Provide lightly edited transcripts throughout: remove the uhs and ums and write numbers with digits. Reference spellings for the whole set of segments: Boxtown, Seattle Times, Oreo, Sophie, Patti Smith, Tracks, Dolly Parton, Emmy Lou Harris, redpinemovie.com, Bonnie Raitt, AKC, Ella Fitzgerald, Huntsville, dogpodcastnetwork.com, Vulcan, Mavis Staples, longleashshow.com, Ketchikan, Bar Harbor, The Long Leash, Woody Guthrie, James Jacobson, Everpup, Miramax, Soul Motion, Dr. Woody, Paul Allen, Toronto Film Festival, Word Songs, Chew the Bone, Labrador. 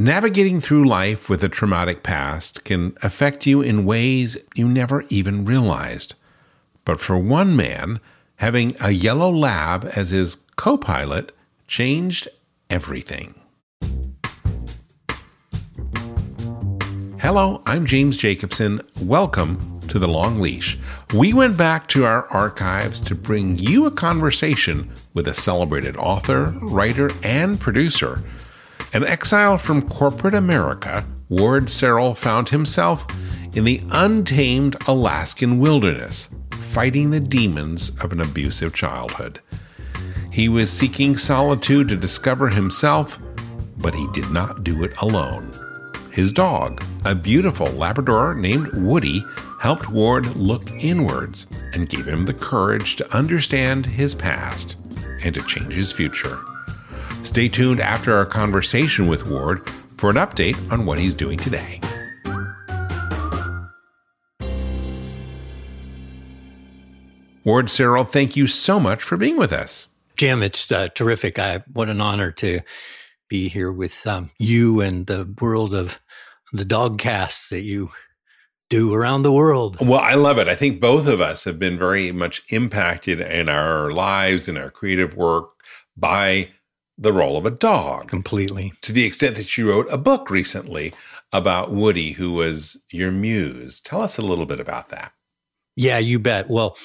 Navigating through life with a traumatic past can affect you in ways you never even realized. But for one man, having a yellow lab as his co-pilot changed everything. Hello, I'm James Jacobson. Welcome to The Long Leash. We went back to our archives to bring you a conversation with a celebrated author, writer, and producer. An exile from corporate America, Ward Serrill found himself in the untamed Alaskan wilderness, fighting the demons of an abusive childhood. He was seeking solitude to discover himself, but he did not do it alone. His dog, a beautiful Labrador named Woody, helped Ward look inwards and gave him the courage to understand his past and to change his future. Stay tuned after our conversation with Ward for an update on what he's doing today. Ward Serrill, thank you so much for being with us. Jim, it's terrific. What an honor to be here with you and the world of the dog casts that you do around the world. Well, I love it. I think both of us have been very much impacted in our lives, in our creative work, by the role of a dog. Completely. To the extent that you wrote a book recently about Woody, who was your muse. Tell us a little bit about that. Yeah, you bet. Well,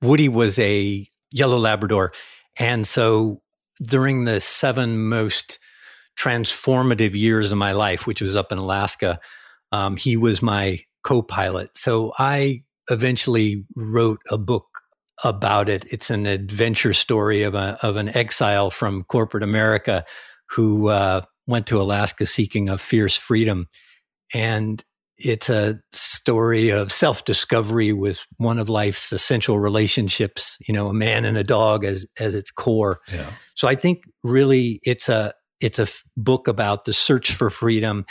Woody was a yellow Labrador. And so during the 7 most transformative years of my life, which was up in Alaska, he was my co-pilot. So I eventually wrote a book about it. It's an adventure story of an exile from corporate America who went to Alaska seeking a fierce freedom. And it's a story of self-discovery with one of life's essential relationships, you know, a man and a dog as its core. Yeah. So I think really it's a book about the search for freedom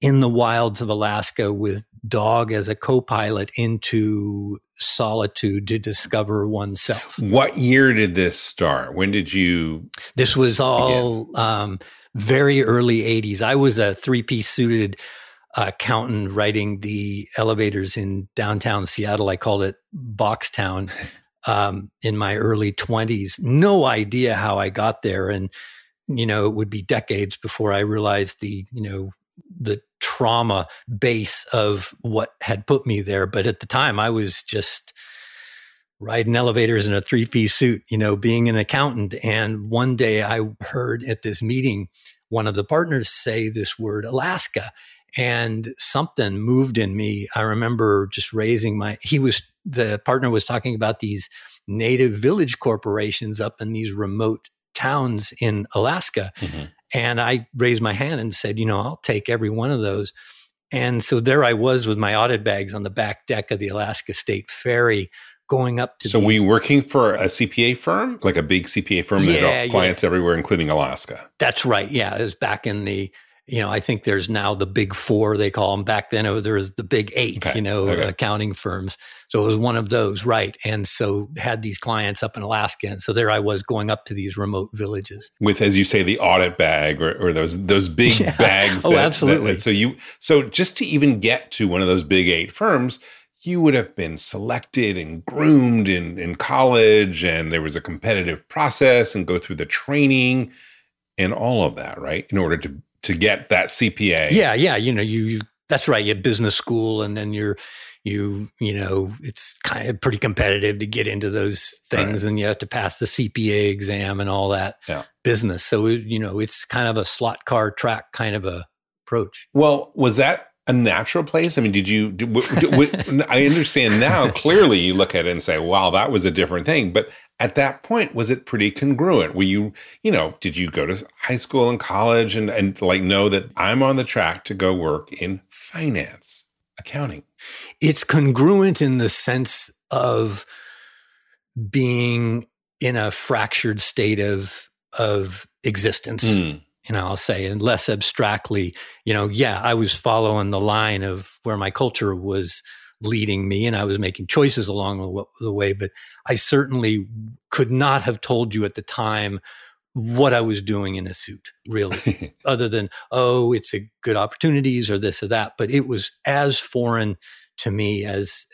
in the wilds of Alaska with dog as a co-pilot into solitude to discover oneself. What year did this start? When did you? This was all very early 80s. I was a 3-piece suited accountant riding the elevators in downtown Seattle. I called it Boxtown in my early 20s. No idea how I got there. And, you know, it would be decades before I realized the trauma base of what had put me there. But at the time, I was just riding elevators in a 3-piece suit, you know, being an accountant. And one day I heard at this meeting, one of the partners say this word, Alaska. And something moved in me. I remember just raising the partner was talking about these native village corporations up in these remote towns in Alaska. Mm-hmm. And I raised my hand and said, you know, I'll take every one of those. And so there I was with my audit bags on the back deck of the Alaska State Ferry going up to So were you working for a CPA firm? Like a big CPA firm that had clients everywhere, including Alaska? That's right. Yeah. It was back in the, you know, I think there's now the Big Four, they call them. Back then, there was the Big Eight, accounting firms. So it was one of those, right? And so had these clients up in Alaska. And so there I was going up to these remote villages. With, as you say, the audit bag or those big bags. Oh, absolutely. So just to even get to one of those Big Eight firms, you would have been selected and groomed in college, and there was a competitive process and go through the training and all of that, right? In order to get that CPA. Yeah, yeah. You know, you that's right. You have business school, and then you know, it's kind of pretty competitive to get into those things, right. And you have to pass the CPA exam and all that business. So, you know, it's kind of a slot car track kind of a approach. Well, was that a natural place? I mean, did you, I understand now, clearly you look at it and say, wow, that was a different thing. But at that point, was it pretty congruent? Were you, you know, did you go to high school and college and like know that I'm on the track to go work in finance, accounting? It's congruent in the sense of being in a fractured state of existence. Mm. You know, I'll say, and less abstractly, you know, yeah, I was following the line of where my culture was leading me, and I was making choices along the way, but I certainly could not have told you at the time what I was doing in a suit, really, other than, oh, it's a good opportunities or this or that. But it was as foreign to me as,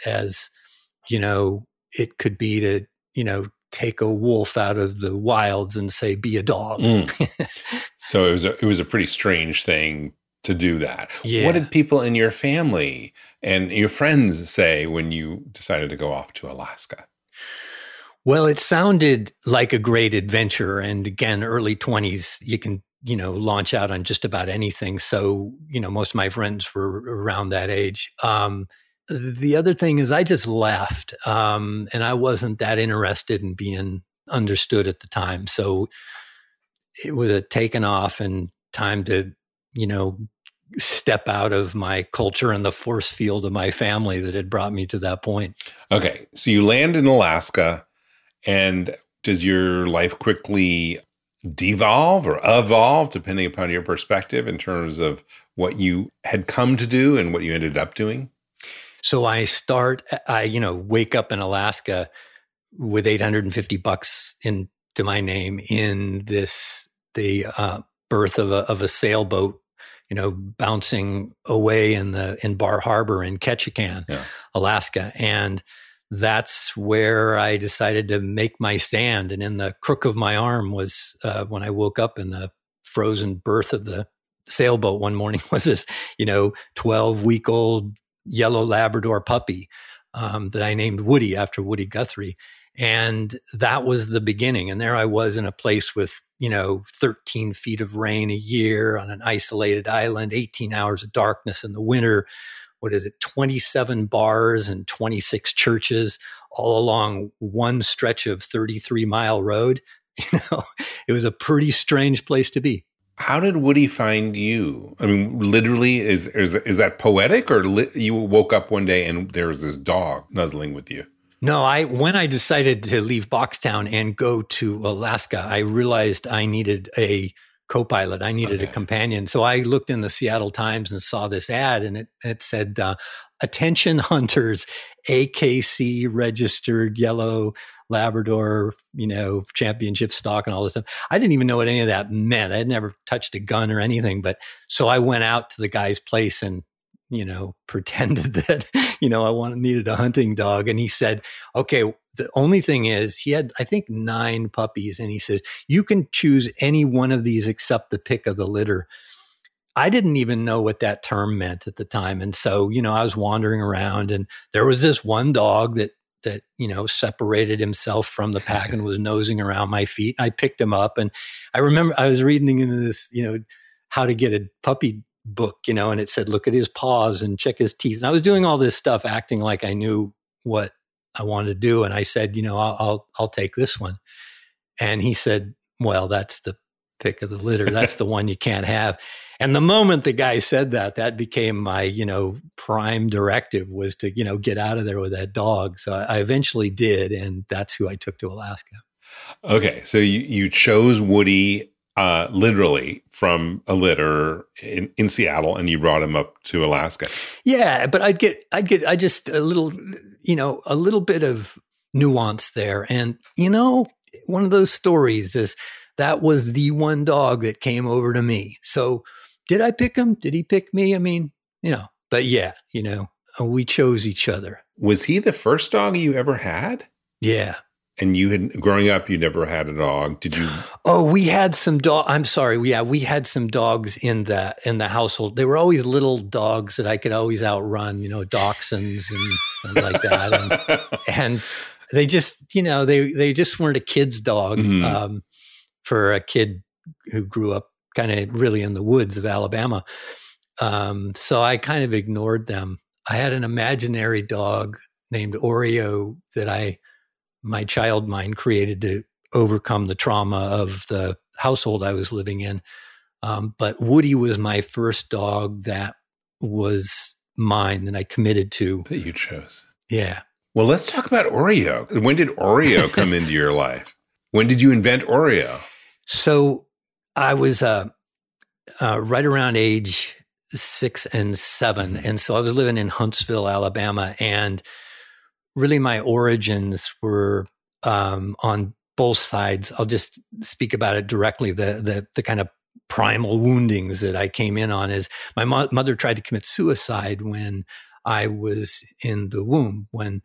you know, it could be to, you know, take a wolf out of the wilds and say, be a dog. So it was a pretty strange thing to do that. Yeah. What did people in your family and your friends say when you decided to go off to Alaska? Well, it sounded like a great adventure. And again, early 20s, you can, you know, launch out on just about anything. So, you know, most of my friends were around that age. The other thing is I just left, and I wasn't that interested in being understood at the time. So it was a taken off and time to, you know, step out of my culture and the force field of my family that had brought me to that point. Okay. So you land in Alaska. And does your life quickly devolve or evolve, depending upon your perspective, in terms of what you had come to do and what you ended up doing? So I wake up in Alaska with $850 into my name in the berth of a sailboat, you know, bouncing away in Bar Harbor in Ketchikan, Alaska, and that's where I decided to make my stand. And in the crook of my arm was when I woke up in the frozen berth of the sailboat one morning was this, you know, 12-week-old yellow Labrador puppy that I named Woody after Woody Guthrie. And that was the beginning. And there I was in a place with, you know, 13 feet of rain a year on an isolated island, 18 hours of darkness in the winter. 27 bars and 26 churches all along one stretch of 33-mile road. You know, it was a pretty strange place to be. How did Woody find you? I mean, literally, is that poetic, or you woke up one day and there was this dog nuzzling with you? No, when I decided to leave Boxtown and go to Alaska, I realized I needed a co-pilot. I needed a companion. So I looked in the Seattle Times and saw this ad, and it said, attention hunters, AKC registered yellow Labrador, you know, championship stock and all this stuff. I didn't even know what any of that meant. I had never touched a gun or anything. But so I went out to the guy's place and, you know, pretended that, you know, I needed a hunting dog. And he said, okay, the only thing is he had, I think, 9 puppies. And he said, you can choose any one of these except the pick of the litter. I didn't even know what that term meant at the time. And so, you know, I was wandering around and there was this one dog that, you know, separated himself from the pack and was nosing around my feet. I picked him up. And I remember I was reading into this, you know, how to get a puppy book, you know, and it said, look at his paws and check his teeth. And I was doing all this stuff, acting like I knew what I wanted to do. And I said, you know, I'll take this one. And he said, well, that's the pick of the litter. That's the one you can't have. And the moment the guy said that became my, you know, prime directive was to, you know, get out of there with that dog. So I eventually did. And that's who I took to Alaska. Okay. So you chose Woody literally from a litter in Seattle, and you brought him up to Alaska. Yeah, but I just a little bit of nuance there, and you know, one of those stories is that was the one dog that came over to me. So, did I pick him? Did he pick me? I mean, you know, but yeah, you know, we chose each other. Was he the first dog you ever had? Yeah. And you had, growing up, you never had a dog. Did you? Oh, we had some dog. I'm sorry. Yeah, we had some dogs in the household. They were always little dogs that I could always outrun, you know, dachshunds and like that. And they just, you know, they just weren't a kid's dog for a kid who grew up kind of really in the woods of Alabama. So I kind of ignored them. I had an imaginary dog named Oreo that my child mind created to overcome the trauma of the household I was living in. But Woody was my first dog that was mine that I committed to. That you chose. Yeah. Well, let's talk about Oreo. When did Oreo come into your life? When did you invent Oreo? So I was right around age 6 and 7. And so I was living in Huntsville, Alabama, and really my origins were on both sides. I'll just speak about it directly. The kind of primal woundings that I came in on is my mother tried to commit suicide when I was in the womb, when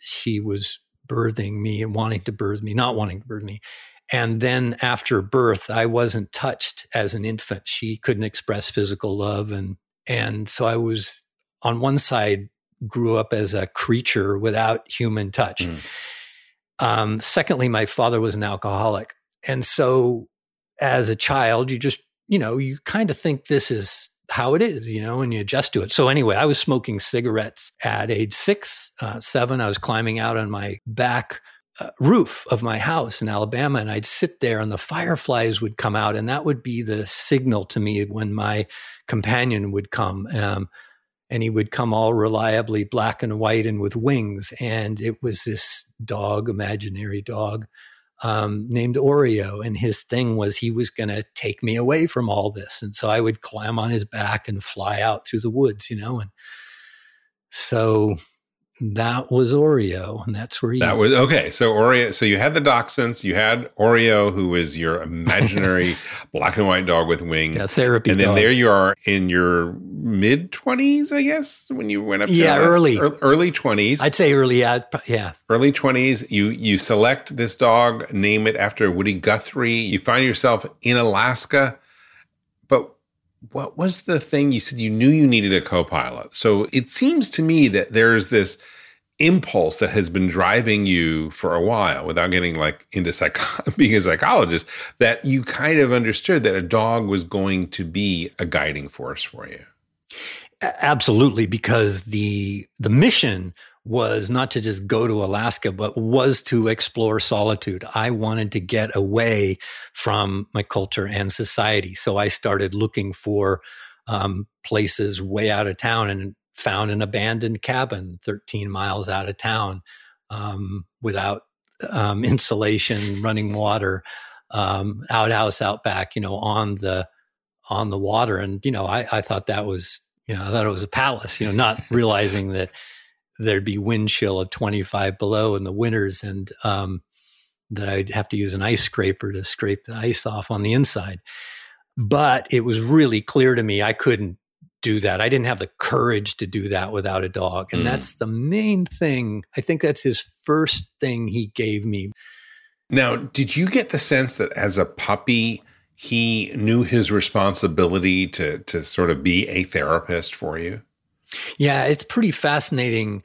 she was birthing me and wanting to birth me, not wanting to birth me. And then after birth, I wasn't touched as an infant. She couldn't express physical love. And so I was, on one side, grew up as a creature without human touch. Mm. Secondly, my father was an alcoholic. And so as a child, you just, you kind of think this is how it is, and you adjust to it. So anyway, I was smoking cigarettes at age 6, 7. I was climbing out on my back roof of my house in Alabama, and I'd sit there and the fireflies would come out, and that would be the signal to me when my companion would come. And he would come all reliably black and white and with wings. And it was this dog, imaginary dog, named Oreo. And his thing was he was going to take me away from all this. And so I would climb on his back and fly out through the woods, And so that was Oreo. And that's where was okay. So Oreo, so you had the dachshunds, you had Oreo, who was your imaginary black and white dog with wings. Yeah, therapy and dog. Then there you are in your mid-20s, I guess, when you went up to early 20s. I'd say early, yeah. Early 20s, you select this dog, name it after Woody Guthrie. You find yourself in Alaska. But what was the thing you said you knew you needed a co-pilot? So it seems to me that there's this impulse that has been driving you for a while, without getting into being a psychologist, that you kind of understood that a dog was going to be a guiding force for you. Absolutely, because the mission was not to just go to Alaska, but was to explore solitude. I wanted to get away from my culture and society. So I started looking for places way out of town and found an abandoned cabin 13 miles out of town without insulation, running water, outhouse out back, on the water. And, I thought that was, I thought it was a palace, not realizing that there'd be wind chill of 25 below in the winters, and that I'd have to use an ice scraper to scrape the ice off on the inside. But it was really clear to me I couldn't do that. I didn't have the courage to do that without a dog. And that's the main thing. I think that's his first thing he gave me. Now, did you get the sense that as a puppy, he knew his responsibility to sort of be a therapist for you? Yeah, it's pretty fascinating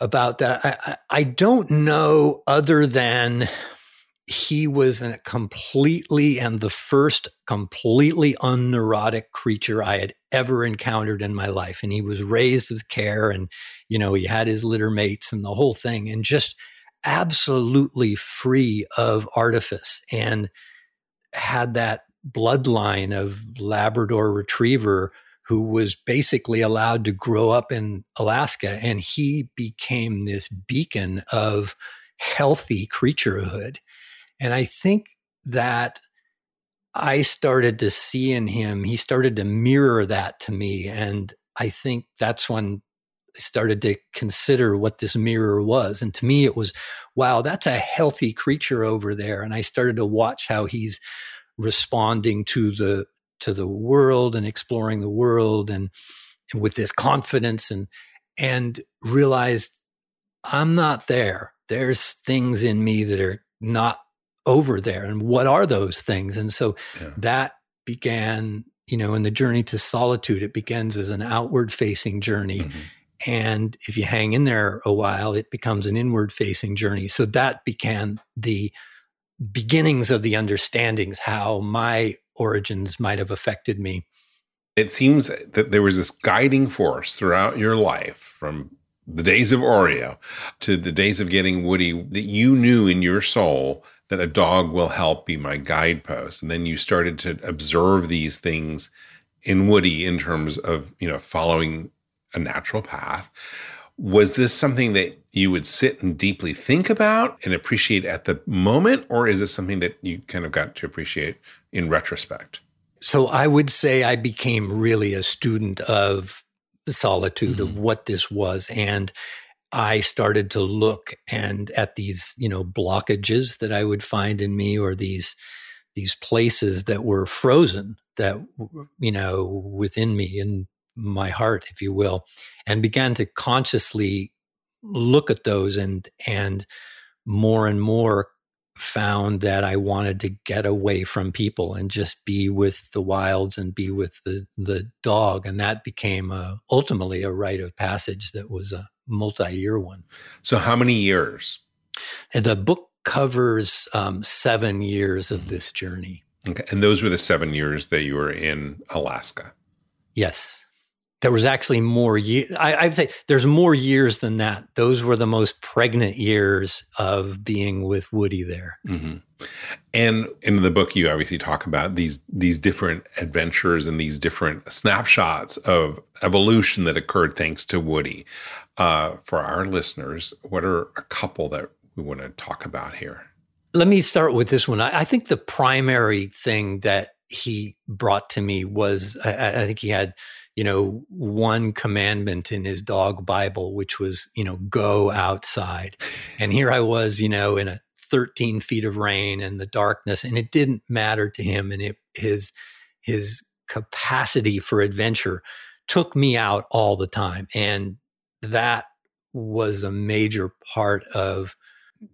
about that. I don't know, other than he was a completely unneurotic creature I had ever encountered in my life. And he was raised with care, and, he had his litter mates and the whole thing, and just absolutely free of artifice, and had that bloodline of Labrador Retriever who was basically allowed to grow up in Alaska. And he became this beacon of healthy creaturehood. And I think that I started to see in him, he started to mirror that to me. And I think that's when I started to consider what this mirror was. And to me, it was, wow, that's a healthy creature over there. And I started to watch how he's responding to the world and exploring the world, and with this confidence, and realized I'm not there. There's things in me that are not over there. And what are those things? And so that began, in the journey to solitude, it begins as an outward facing journey. Mm-hmm. And if you hang in there a while, it becomes an inward facing journey. So that began the beginnings of the understandings, how my origins might have affected me. It seems that there was this guiding force throughout your life, from the days of Oreo to the days of getting Woody, that you knew in your soul that a dog will help be my guidepost. And then you started to observe these things in Woody in terms of, following a natural path. Was this something that you would sit and deeply think about and appreciate at the moment? Or is this something that you kind of got to appreciate in retrospect? So I would say I became really a student of solitude, mm-hmm. of what this was. And I started to look and at these, you know, blockages that I would find in me, or these places that were frozen, that, you know, within me, in my heart, if you will, and began to consciously look at those, and more found that I wanted to get away from people and just be with the wilds and be with the dog. And that became ultimately a rite of passage that was a multi-year one. So how many years? And the book covers 7 years of this journey. Okay. And those were the 7 years that you were in Alaska? Yes. There was actually more years. I'd say there's more years than that. Those were the most pregnant years of being with Woody there. Mm-hmm. And in the book, you obviously talk about these different adventures and these different snapshots of evolution that occurred thanks to Woody. For our listeners, what are a couple that we want to talk about here? Let me start with this one. I think the primary thing that he brought to me was, I think he had, you know, one commandment in his dog Bible, which was, you know, go outside. And here I was, you know, in a 13 feet of rain and the darkness, and it didn't matter to him. And his capacity for adventure took me out all the time. And that was a major part of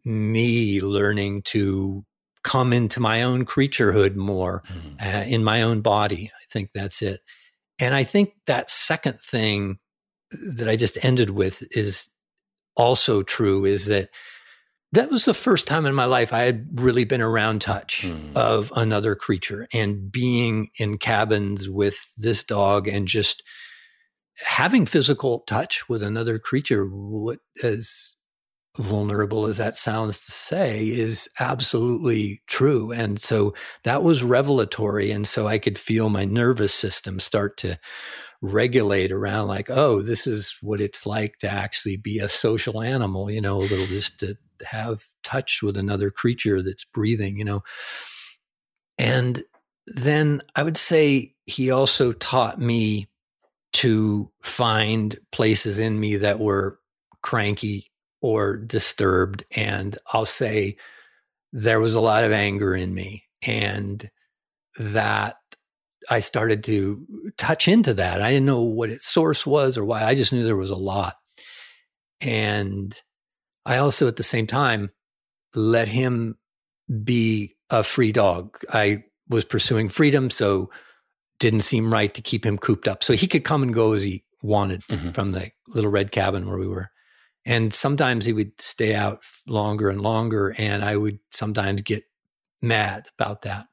me learning to come into my own creaturehood more, in my own body. I think that's it. And I think that second thing that I just ended with is also true, is that was the first time in my life I had really been around touch of another creature, and being in cabins with this dog and just having physical touch with another creature, what, as vulnerable as that sounds to say, is absolutely true. And so that was revelatory. And so I could feel my nervous system start to regulate around, like, oh, this is what it's like to actually be a social animal, you know, a little, just to have touch with another creature that's breathing, you know. And then I would say he also taught me to find places in me that were cranky or disturbed. And I'll say there was a lot of anger in me, and that I started to touch into that. I didn't know what its source was or why. I just knew there was a lot. And I also, at the same time, let him be a free dog. I was pursuing freedom, so didn't seem right to keep him cooped up. So he could come and go as he wanted from the little red cabin where we were. And sometimes he would stay out longer and longer, and I would sometimes get mad about that.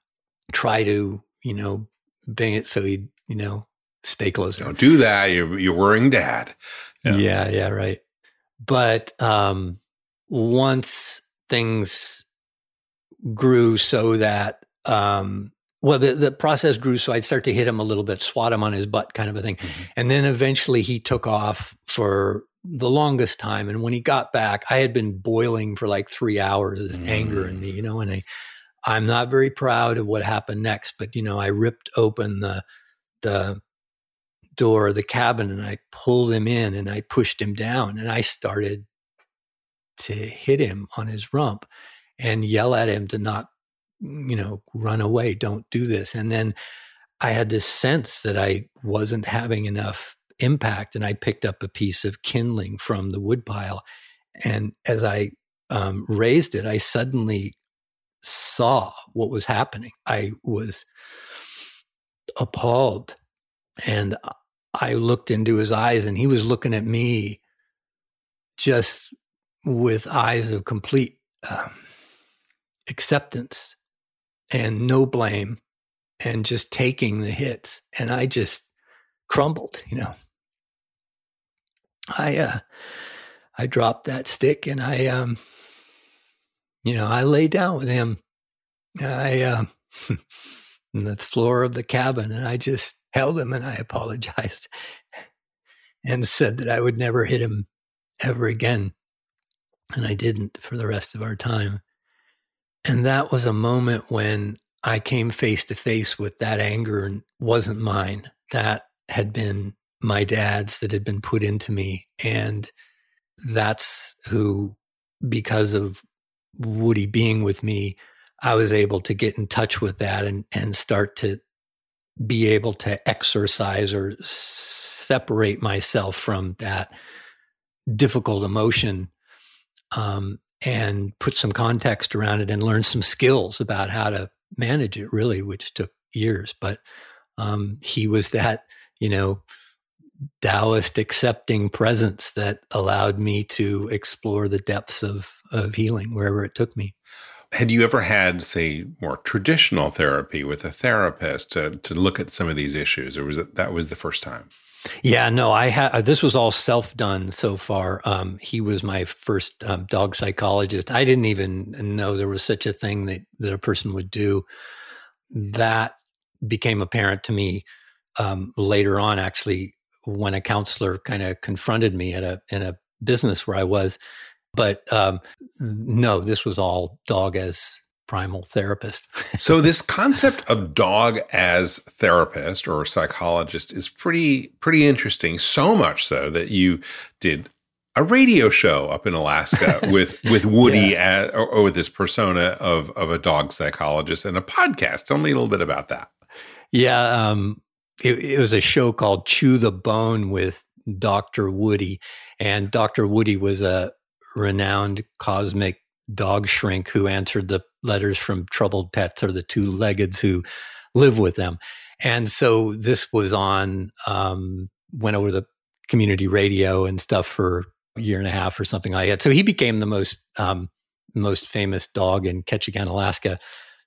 Try to, you know, bang it so he'd, you know, stay closer. Don't do that. You're worrying Dad. Yeah, right. But once things grew so that, the process grew so I'd start to hit him a little bit, swat him on his butt kind of a thing. Mm-hmm. And then eventually he took off for the longest time. And when he got back, I had been boiling for like 3 hours, this anger in me, you know, and I'm not very proud of what happened next, but, you know, I ripped open the door of the cabin, and I pulled him in, and I pushed him down, and I started to hit him on his rump and yell at him to not, you know, run away, don't do this. And then I had this sense that I wasn't having enough impact, and I picked up a piece of kindling from the woodpile, and as I raised it, I suddenly saw what was happening. I was appalled, and I looked into his eyes, and he was looking at me just with eyes of complete acceptance and no blame, and just taking the hits. And I just crumbled, you know. I dropped that stick, and I lay down with him. On the floor of the cabin, and I just held him, and I apologized and said that I would never hit him ever again. And I didn't for the rest of our time. And that was a moment when I came face to face with that anger, and wasn't mine. That had been my dad's, that had been put into me. And that's who, because of Woody being with me, I was able to get in touch with that and start to be able to exercise or separate myself from that difficult emotion, and put some context around it and learn some skills about how to manage it, really, which took years. But he was that, you know, Taoist accepting presence that allowed me to explore the depths of healing wherever it took me. Had you ever had, say, more traditional therapy with a therapist to look at some of these issues, or was it that was the first time? Yeah, no, this was all self-done so far. He was my first dog psychologist. I didn't even know there was such a thing that a person would do. That became apparent to me later on, actually, when a counselor kind of confronted me in a business where I was. But no, this was all dog as primal therapist. So this concept of dog as therapist or psychologist is pretty interesting. So much so that you did a radio show up in Alaska with Woody or with this persona of a dog psychologist, and a podcast. Tell me a little bit about that. Yeah, it was a show called Chew the Bone with Dr. Woody, and Dr. Woody was a renowned cosmic dog shrink who answered the letters from troubled pets, or the two-leggeds who live with them. And so this was on, went over the community radio and stuff for a year and a half or something like that. So he became the most famous dog in Ketchikan, Alaska.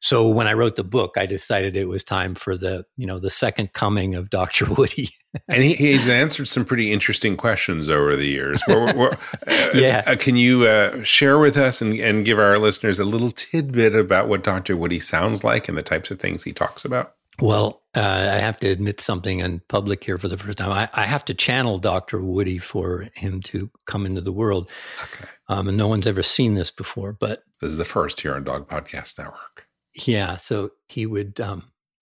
So when I wrote the book, I decided it was time for the second coming of Dr. Woody. And he's answered some pretty interesting questions over the years. Can you share with us and give our listeners a little tidbit about what Dr. Woody sounds like and the types of things he talks about? Well, I have to admit something in public here for the first time. I have to channel Dr. Woody for him to come into the world. Okay. And no one's ever seen this before. But this is the first here on Dog Podcast Network. Yeah, so he would,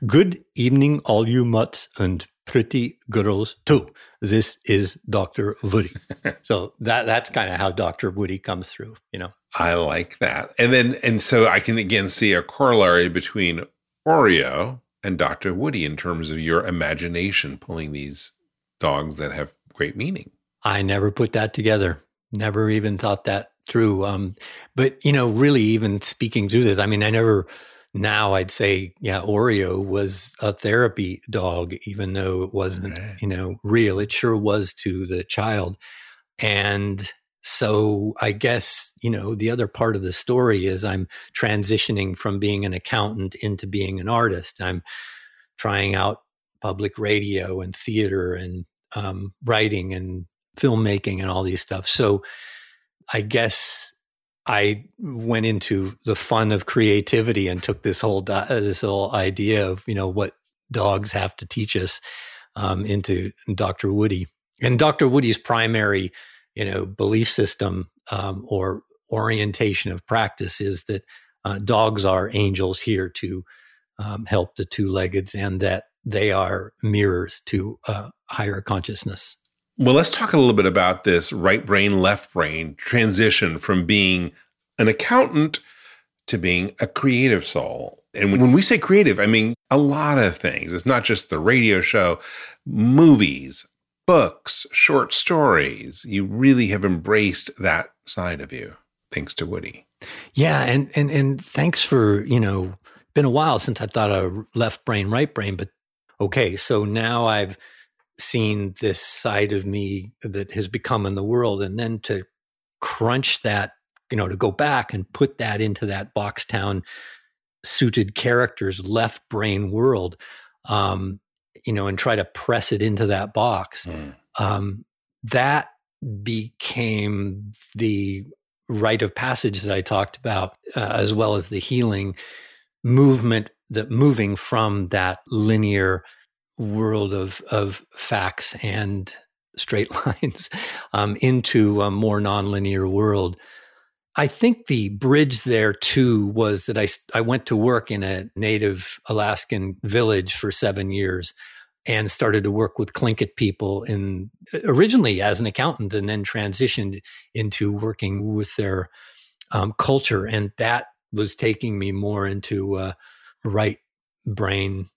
good evening, all you mutts and pretty girls too. This is Dr. Woody. So that's kind of how Dr. Woody comes through, you know. I like that. And so I can again see a corollary between Oreo and Dr. Woody in terms of your imagination pulling these dogs that have great meaning. I never put that together. Never even thought that through. But, you know, really even speaking through this, I mean, now I'd say, yeah, Oreo was a therapy dog, even though it wasn't, you know, real. It sure was to the child. And so I guess, you know, the other part of the story is I'm transitioning from being an accountant into being an artist. I'm trying out public radio and theater and writing and filmmaking and all these stuff. So I guess I went into the fun of creativity and took this whole idea of, you know, what dogs have to teach us into Dr. Woody. And Dr. Woody's primary, you know, belief system or orientation of practice is that dogs are angels here to help the two-leggeds, and that they are mirrors to higher consciousness. Well, let's talk a little bit about this right brain, left brain transition from being an accountant to being a creative soul. And when we say creative, I mean a lot of things. It's not just the radio show, movies, books, short stories. You really have embraced that side of you, thanks to Woody. Yeah, and thanks for, you know, been a while since I thought of left brain, right brain, but okay, so now I've seen this side of me that has become in the world, and then to crunch that, you know, to go back and put that into that Boxtown suited character's left brain world, you know, and try to press it into that box. That became the rite of passage that I talked about, as well as the healing movement, that moving from that linear world of facts and straight lines into a more nonlinear world. I think the bridge there too was that I went to work in a native Alaskan village for 7 years, and started to work with Tlingit people in originally as an accountant, and then transitioned into working with their culture. And that was taking me more into right brain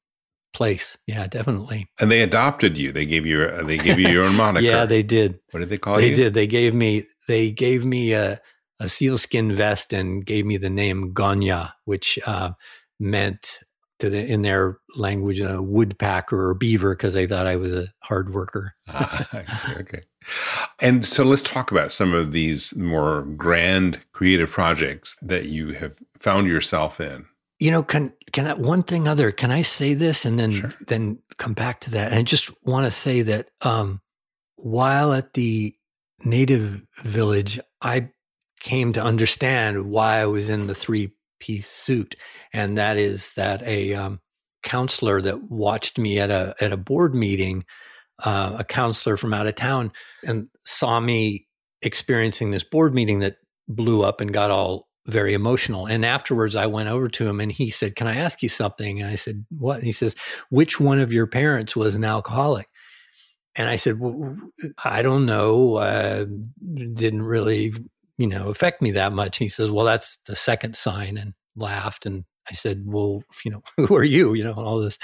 place. Yeah, definitely. And they adopted you. They gave you your own moniker. Yeah, they did. What did they call you? They did. They gave me a sealskin vest and gave me the name Ganya, which meant in their language, a woodpecker or beaver, because they thought I was a hard worker. Okay. And so let's talk about some of these more grand creative projects that you have found yourself in. You know, can I say this and then, sure, then come back to that? And I just want to say that while at the Native Village, I came to understand why I was in the three-piece suit. And that is that a counselor that watched me at a board meeting, a counselor from out of town, and saw me experiencing this board meeting that blew up and got all very emotional. And afterwards, I went over to him and he said, "Can I ask you something?" And I said, "What?" And he says, "Which one of your parents was an alcoholic?" And I said, "Well, I don't know. Didn't really, affect me that much." And he says, "Well, that's the second sign," and laughed. And I said, "Well, who are you?" And all this.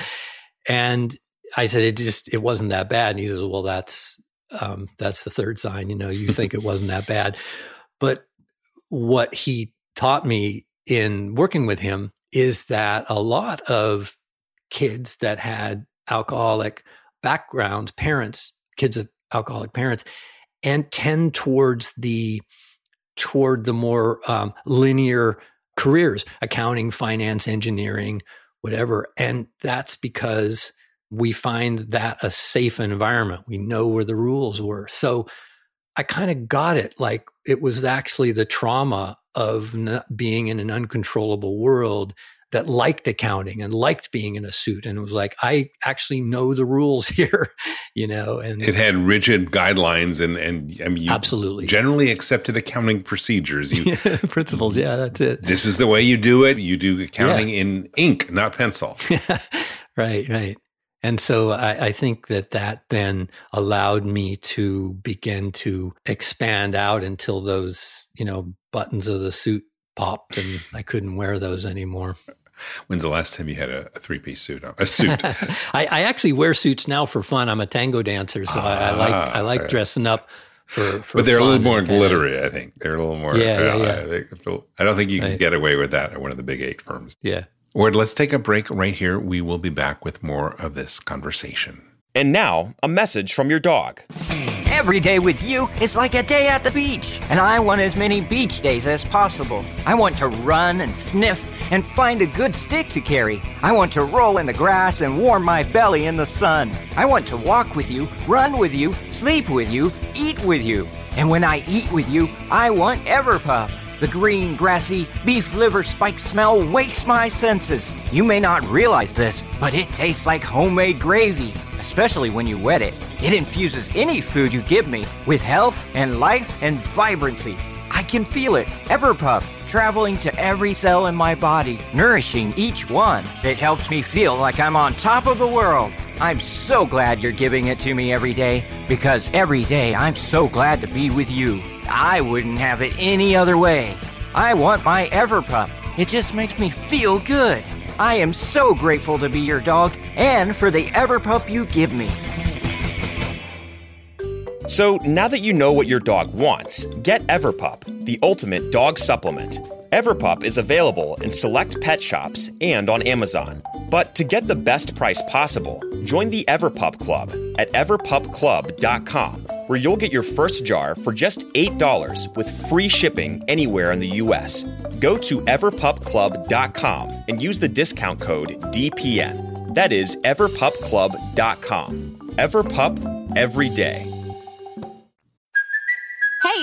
And I said, it wasn't that bad. And he says, "Well, that's the third sign. You think it wasn't that bad." But what he taught me in working with him is that a lot of kids that had alcoholic backgrounds, kids of alcoholic parents, and tend towards the more linear careers, accounting, finance, engineering, whatever. And that's because we find that a safe environment. We know where the rules were. So I kind of got it. Like, it was actually the trauma of being in an uncontrollable world that liked accounting and liked being in a suit. And it was like, I actually know the rules here, and it had rigid guidelines and I mean, you absolutely generally accepted accounting procedures. Principles. Yeah, that's it. This is the way you do it. You do accounting in ink, not pencil. Right. And so I think that then allowed me to begin to expand out until those, buttons of the suit popped and I couldn't wear those anymore. When's the last time you had a three-piece suit on? A suit. I actually wear suits now for fun. I'm a tango dancer, so I like dressing up for but they're fun, a little more glittery, I think. They're a little more. Yeah. I don't think you can get away with that at one of the big 8 firms. Yeah. Ward, let's take a break right here. We will be back with more of this conversation. And now, a message from your dog. Every day with you is like a day at the beach, and I want as many beach days as possible. I want to run and sniff and find a good stick to carry. I want to roll in the grass and warm my belly in the sun. I want to walk with you, run with you, sleep with you, eat with you. And when I eat with you, I want Everpup. The green, grassy, beef liver spike smell wakes my senses. You may not realize this, but it tastes like homemade gravy, especially when you wet it. It infuses any food you give me with health and life and vibrancy. I can feel it, Everpup, traveling to every cell in my body, nourishing each one. It helps me feel like I'm on top of the world. I'm so glad you're giving it to me every day, because every day I'm so glad to be with you. I wouldn't have it any other way. I want my Everpup. It just makes me feel good. I am so grateful to be your dog and for the Everpup you give me. So now that you know what your dog wants, get Everpup, the ultimate dog supplement. Everpup is available in select pet shops and on Amazon. But to get the best price possible, join the Everpup Club at everpupclub.com, where you'll get your first jar for just $8 with free shipping anywhere in the U.S. Go to everpupclub.com and use the discount code DPN. That is everpupclub.com. Everpup, every day. Hey,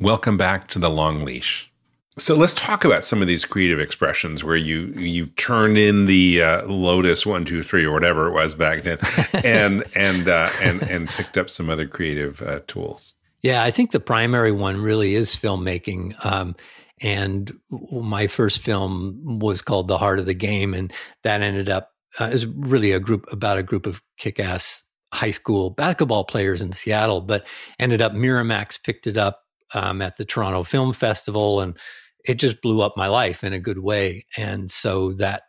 Welcome back to The Long Leash. So let's talk about some of these creative expressions where you turned in the Lotus 1, 2, 3 or whatever it was back then, and picked up some other creative tools. Yeah, I think the primary one really is filmmaking. And my first film was called The Heart of the Game, and that ended up is really a group of kick-ass high school basketball players in Seattle, but ended up Miramax picked it up at the Toronto Film Festival, and it just blew up my life in a good way. And so that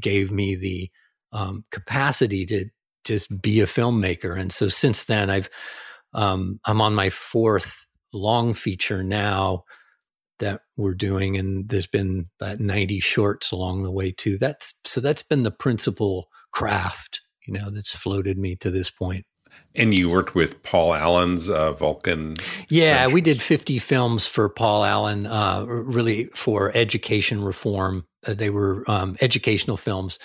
gave me the capacity to just be a filmmaker. And so since then, I'm on my fourth long feature now that we're doing, and there's been about 90 shorts along the way too. That's been the principal craft, you know, that's floated me to this point. And you worked with Paul Allen's Vulcan. Yeah, we did 50 films for Paul Allen, really for education reform. They were educational films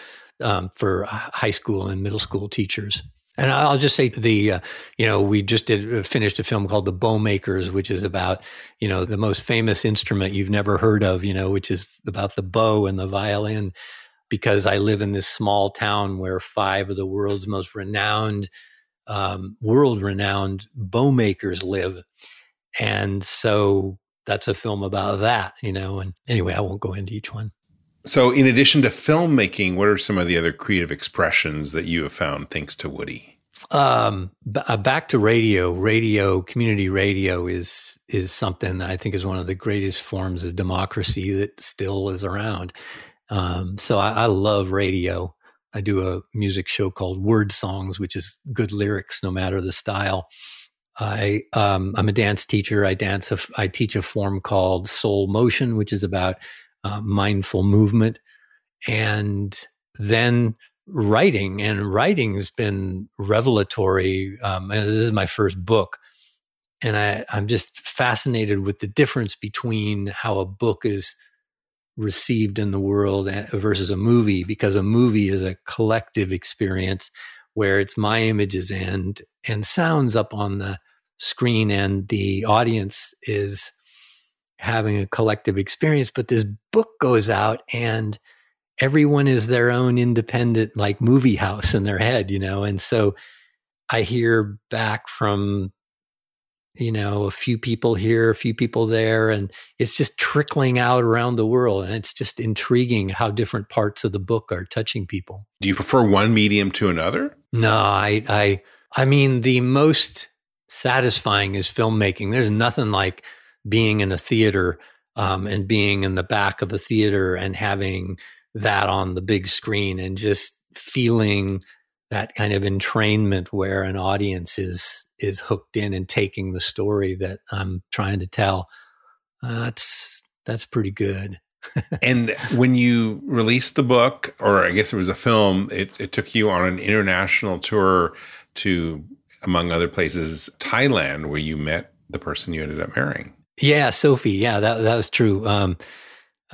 for high school and middle school teachers. And I'll just say we just finished a film called The Bowmakers, which is about, you know, the most famous instrument you've never heard of, you know, which is about the bow and the violin, because I live in this small town where 5 of the world's most renowned world-renowned bowmakers live. And so that's a film about that, you know. And anyway, I won't go into each one. So in addition to filmmaking, what are some of the other creative expressions that you have found thanks to Woody? Back to radio. Community radio is something that I think is one of the greatest forms of democracy that still is around. So I love radio. I do a music show called Word Songs, which is good lyrics no matter the style. I'm a dance teacher. I teach a form called Soul Motion, which is about mindful movement. And then writing. And writing has been revelatory. And this is my first book. And I'm just fascinated with the difference between how a book is received in the world versus a movie, because a movie is a collective experience where it's my images and sounds up on the screen, and the audience is having a collective experience. But this book goes out and everyone is their own independent, like, movie house in their head, you know. And so I hear back from, you know, a few people here, a few people there, and it's just trickling out around the world. And it's just intriguing how different parts of the book are touching people. Do you prefer one medium to another? No, I mean, the most satisfying is filmmaking. There's nothing like being in a theater and being in the back of the theater and having that on the big screen and just feeling that kind of entrainment where an audience is hooked in and taking the story that I'm trying to tell. That's pretty good. And when you released the book, or I guess it was a film, it took you on an international tour to, among other places, Thailand, where you met the person you ended up marrying. Yeah, Sophie. Yeah, that was true. Went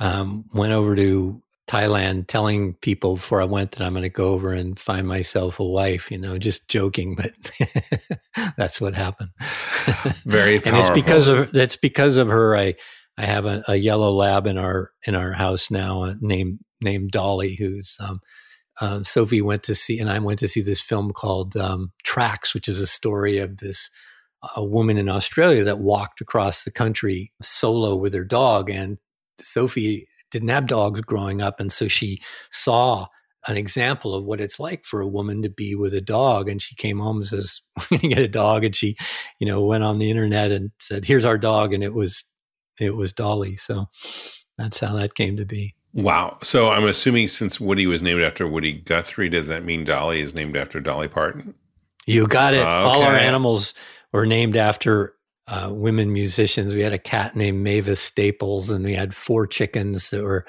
over to Thailand telling people before I went that I'm going to go over and find myself a wife, you know, just joking, but that's what happened. Very powerful. And it's because of her. I have a yellow lab in our house now named Dolly, who's Sophie went to see, and I went to see this film called Tracks, which is a story of this a woman in Australia that walked across the country solo with her dog. And Sophie didn't have dogs growing up. And so she saw an example of what it's like for a woman to be with a dog. And she came home and says, we're going to get a dog. And she, you know, went on the internet and said, here's our dog. And it was Dolly. So that's how that came to be. Wow. So I'm assuming since Woody was named after Woody Guthrie, does that mean Dolly is named after Dolly Parton? You got it. Okay. All our animals were named after women musicians. We had a cat named Mavis Staples, and we had 4 chickens that were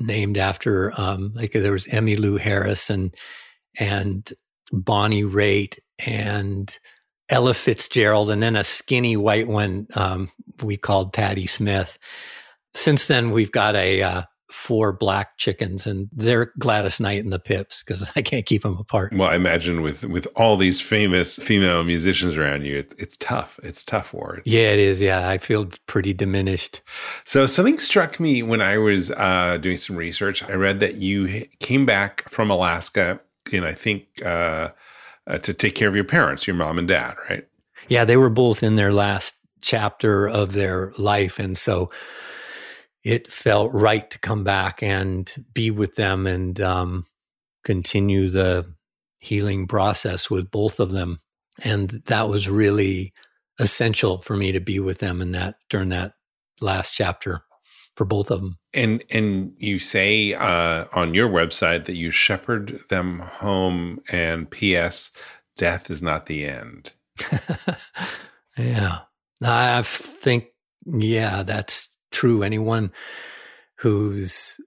named after, like there was Emmy Lou Harris and Bonnie Raitt and Ella Fitzgerald, and then a skinny white one we called Patti Smith. Since then, we've got 4 black chickens, and they're Gladys Knight and the Pips because I can't keep them apart. Well, I imagine with all these famous female musicians around you, it's tough. It's tough, Ward. Yeah, it is. Yeah, I feel pretty diminished. So something struck me when I was doing some research. I read that you came back from Alaska and I think to take care of your parents, your mom and dad, right? Yeah, they were both in their last chapter of their life. And so it felt right to come back and be with them and continue the healing process with both of them. And that was really essential for me to be with them in that during that last chapter for both of them. And you say on your website that you shepherd them home and P.S. death is not the end. Yeah. I think, yeah, that's true. Anyone who's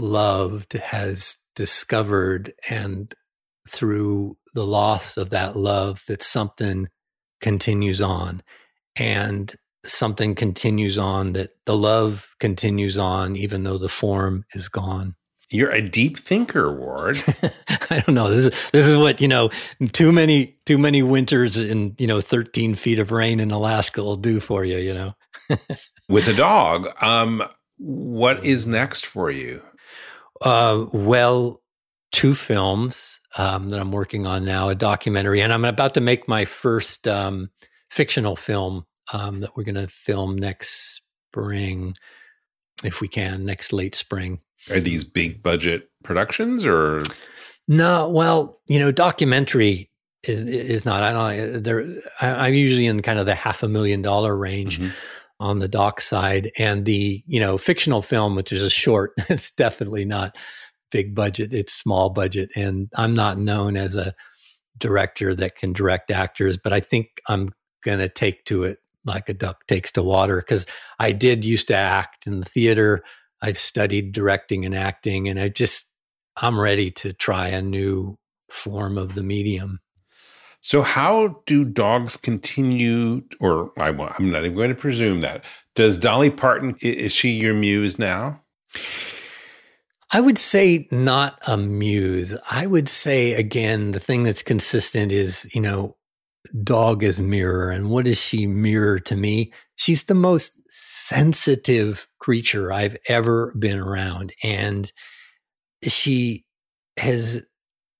loved has discovered, and through the loss of that love, that something continues on, and something continues on, that the love continues on, even though the form is gone. You're a deep thinker, Ward. I don't know. This is what, you know, too many winters and, you know, 13 feet of rain in Alaska will do for you, you know. With a dog, what is next for you? Well, 2 films that I'm working on now, a documentary, and I'm about to make my first fictional film that we're going to film next spring, if we can, next late spring. Are these big budget productions or? No, well, you know, documentary is not, I'm usually in kind of the $500,000 range mm-hmm. on the doc side, and the, you know, fictional film, which is a short, it's definitely not big budget. It's small budget. And I'm not known as a director that can direct actors, but I think I'm going to take to it like a duck takes to water. 'Cause I used to act in the theater. I've studied directing and acting, and I'm ready to try a new form of the medium. So how do dogs continue, or I'm not even going to presume that. Does Dolly Parton, is she your muse now? I would say not a muse. I would say, again, the thing that's consistent is, you know, dog is mirror. And what is she mirror to me? She's the most sensitive creature I've ever been around. And she has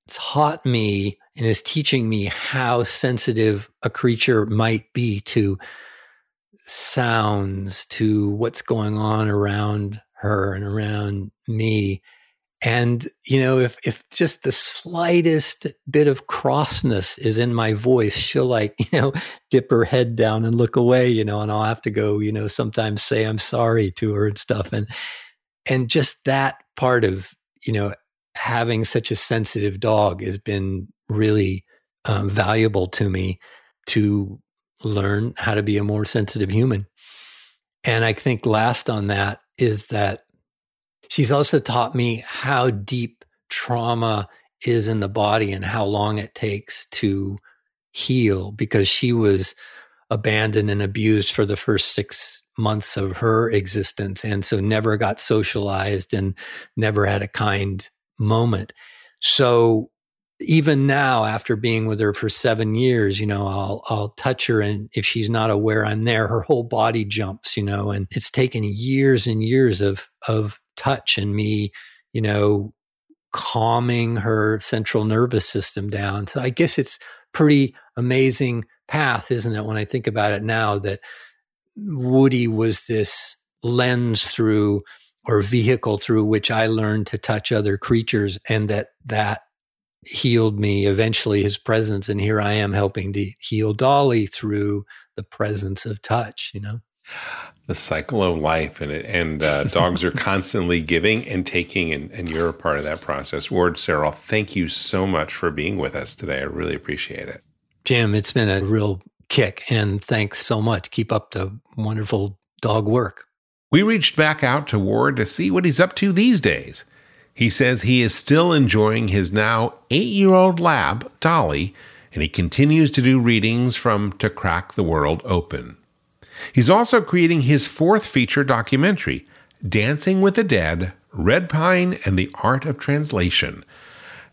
taught me and is teaching me how sensitive a creature might be to sounds, to what's going on around her and around me. And, you know, if just the slightest bit of crossness is in my voice, she'll, like, you know, dip her head down and look away, you know, and I'll have to go, you know, sometimes say I'm sorry to her and stuff. And just that part of, you know, having such a sensitive dog has been really valuable to me to learn how to be a more sensitive human. And I think last on that is that she's also taught me how deep trauma is in the body and how long it takes to heal, because she was abandoned and abused for the first 6 months of her existence, and so never got socialized and never had a kind moment. So even now, after being with her for 7 years, you know, I'll touch her, and if she's not aware I'm there, her whole body jumps, you know, and it's taken years and years of touch and me, you know, calming her central nervous system down. So I guess it's pretty amazing path, isn't it? When I think about it now, that Woody was this lens through or vehicle through which I learned to touch other creatures, and that healed me eventually, his presence. And here I am helping to heal Dolly through the presence of touch, you know? The cycle of life, and dogs are constantly giving and taking, and you're a part of that process. Ward Serrill, thank you so much for being with us today. I really appreciate it. Jim, it's been a real kick, and thanks so much. Keep up the wonderful dog work. We reached back out to Ward to see what he's up to these days. He says he is still enjoying his now 8-year-old lab, Dolly, and he continues to do readings from To Crack the World Open. He's also creating his 4th feature documentary, Dancing with the Dead, Red Pine and the Art of Translation.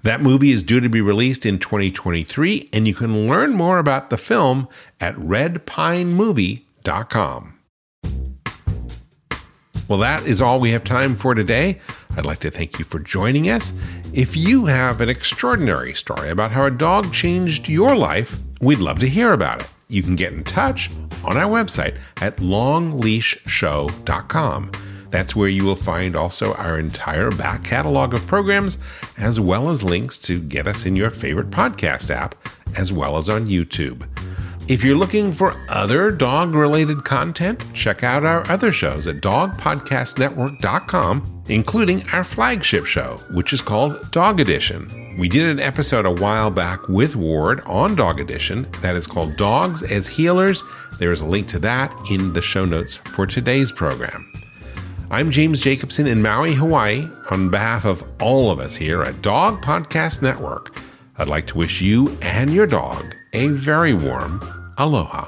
That movie is due to be released in 2023, and you can learn more about the film at redpinemovie.com. Well, that is all we have time for today. I'd like to thank you for joining us. If you have an extraordinary story about how a dog changed your life, we'd love to hear about it. You can get in touch on our website at longleashshow.com. That's where you will find also our entire back catalog of programs, as well as links to get us in your favorite podcast app, as well as on YouTube. If you're looking for other dog-related content, check out our other shows at dogpodcastnetwork.com, including our flagship show, which is called Dog Edition. We did an episode a while back with Ward on Dog Edition that is called Dogs as Healers. There is a link to that in the show notes for today's program. I'm James Jacobson in Maui, Hawaii. On behalf of all of us here at Dog Podcast Network, I'd like to wish you and your dog a very warm aloha.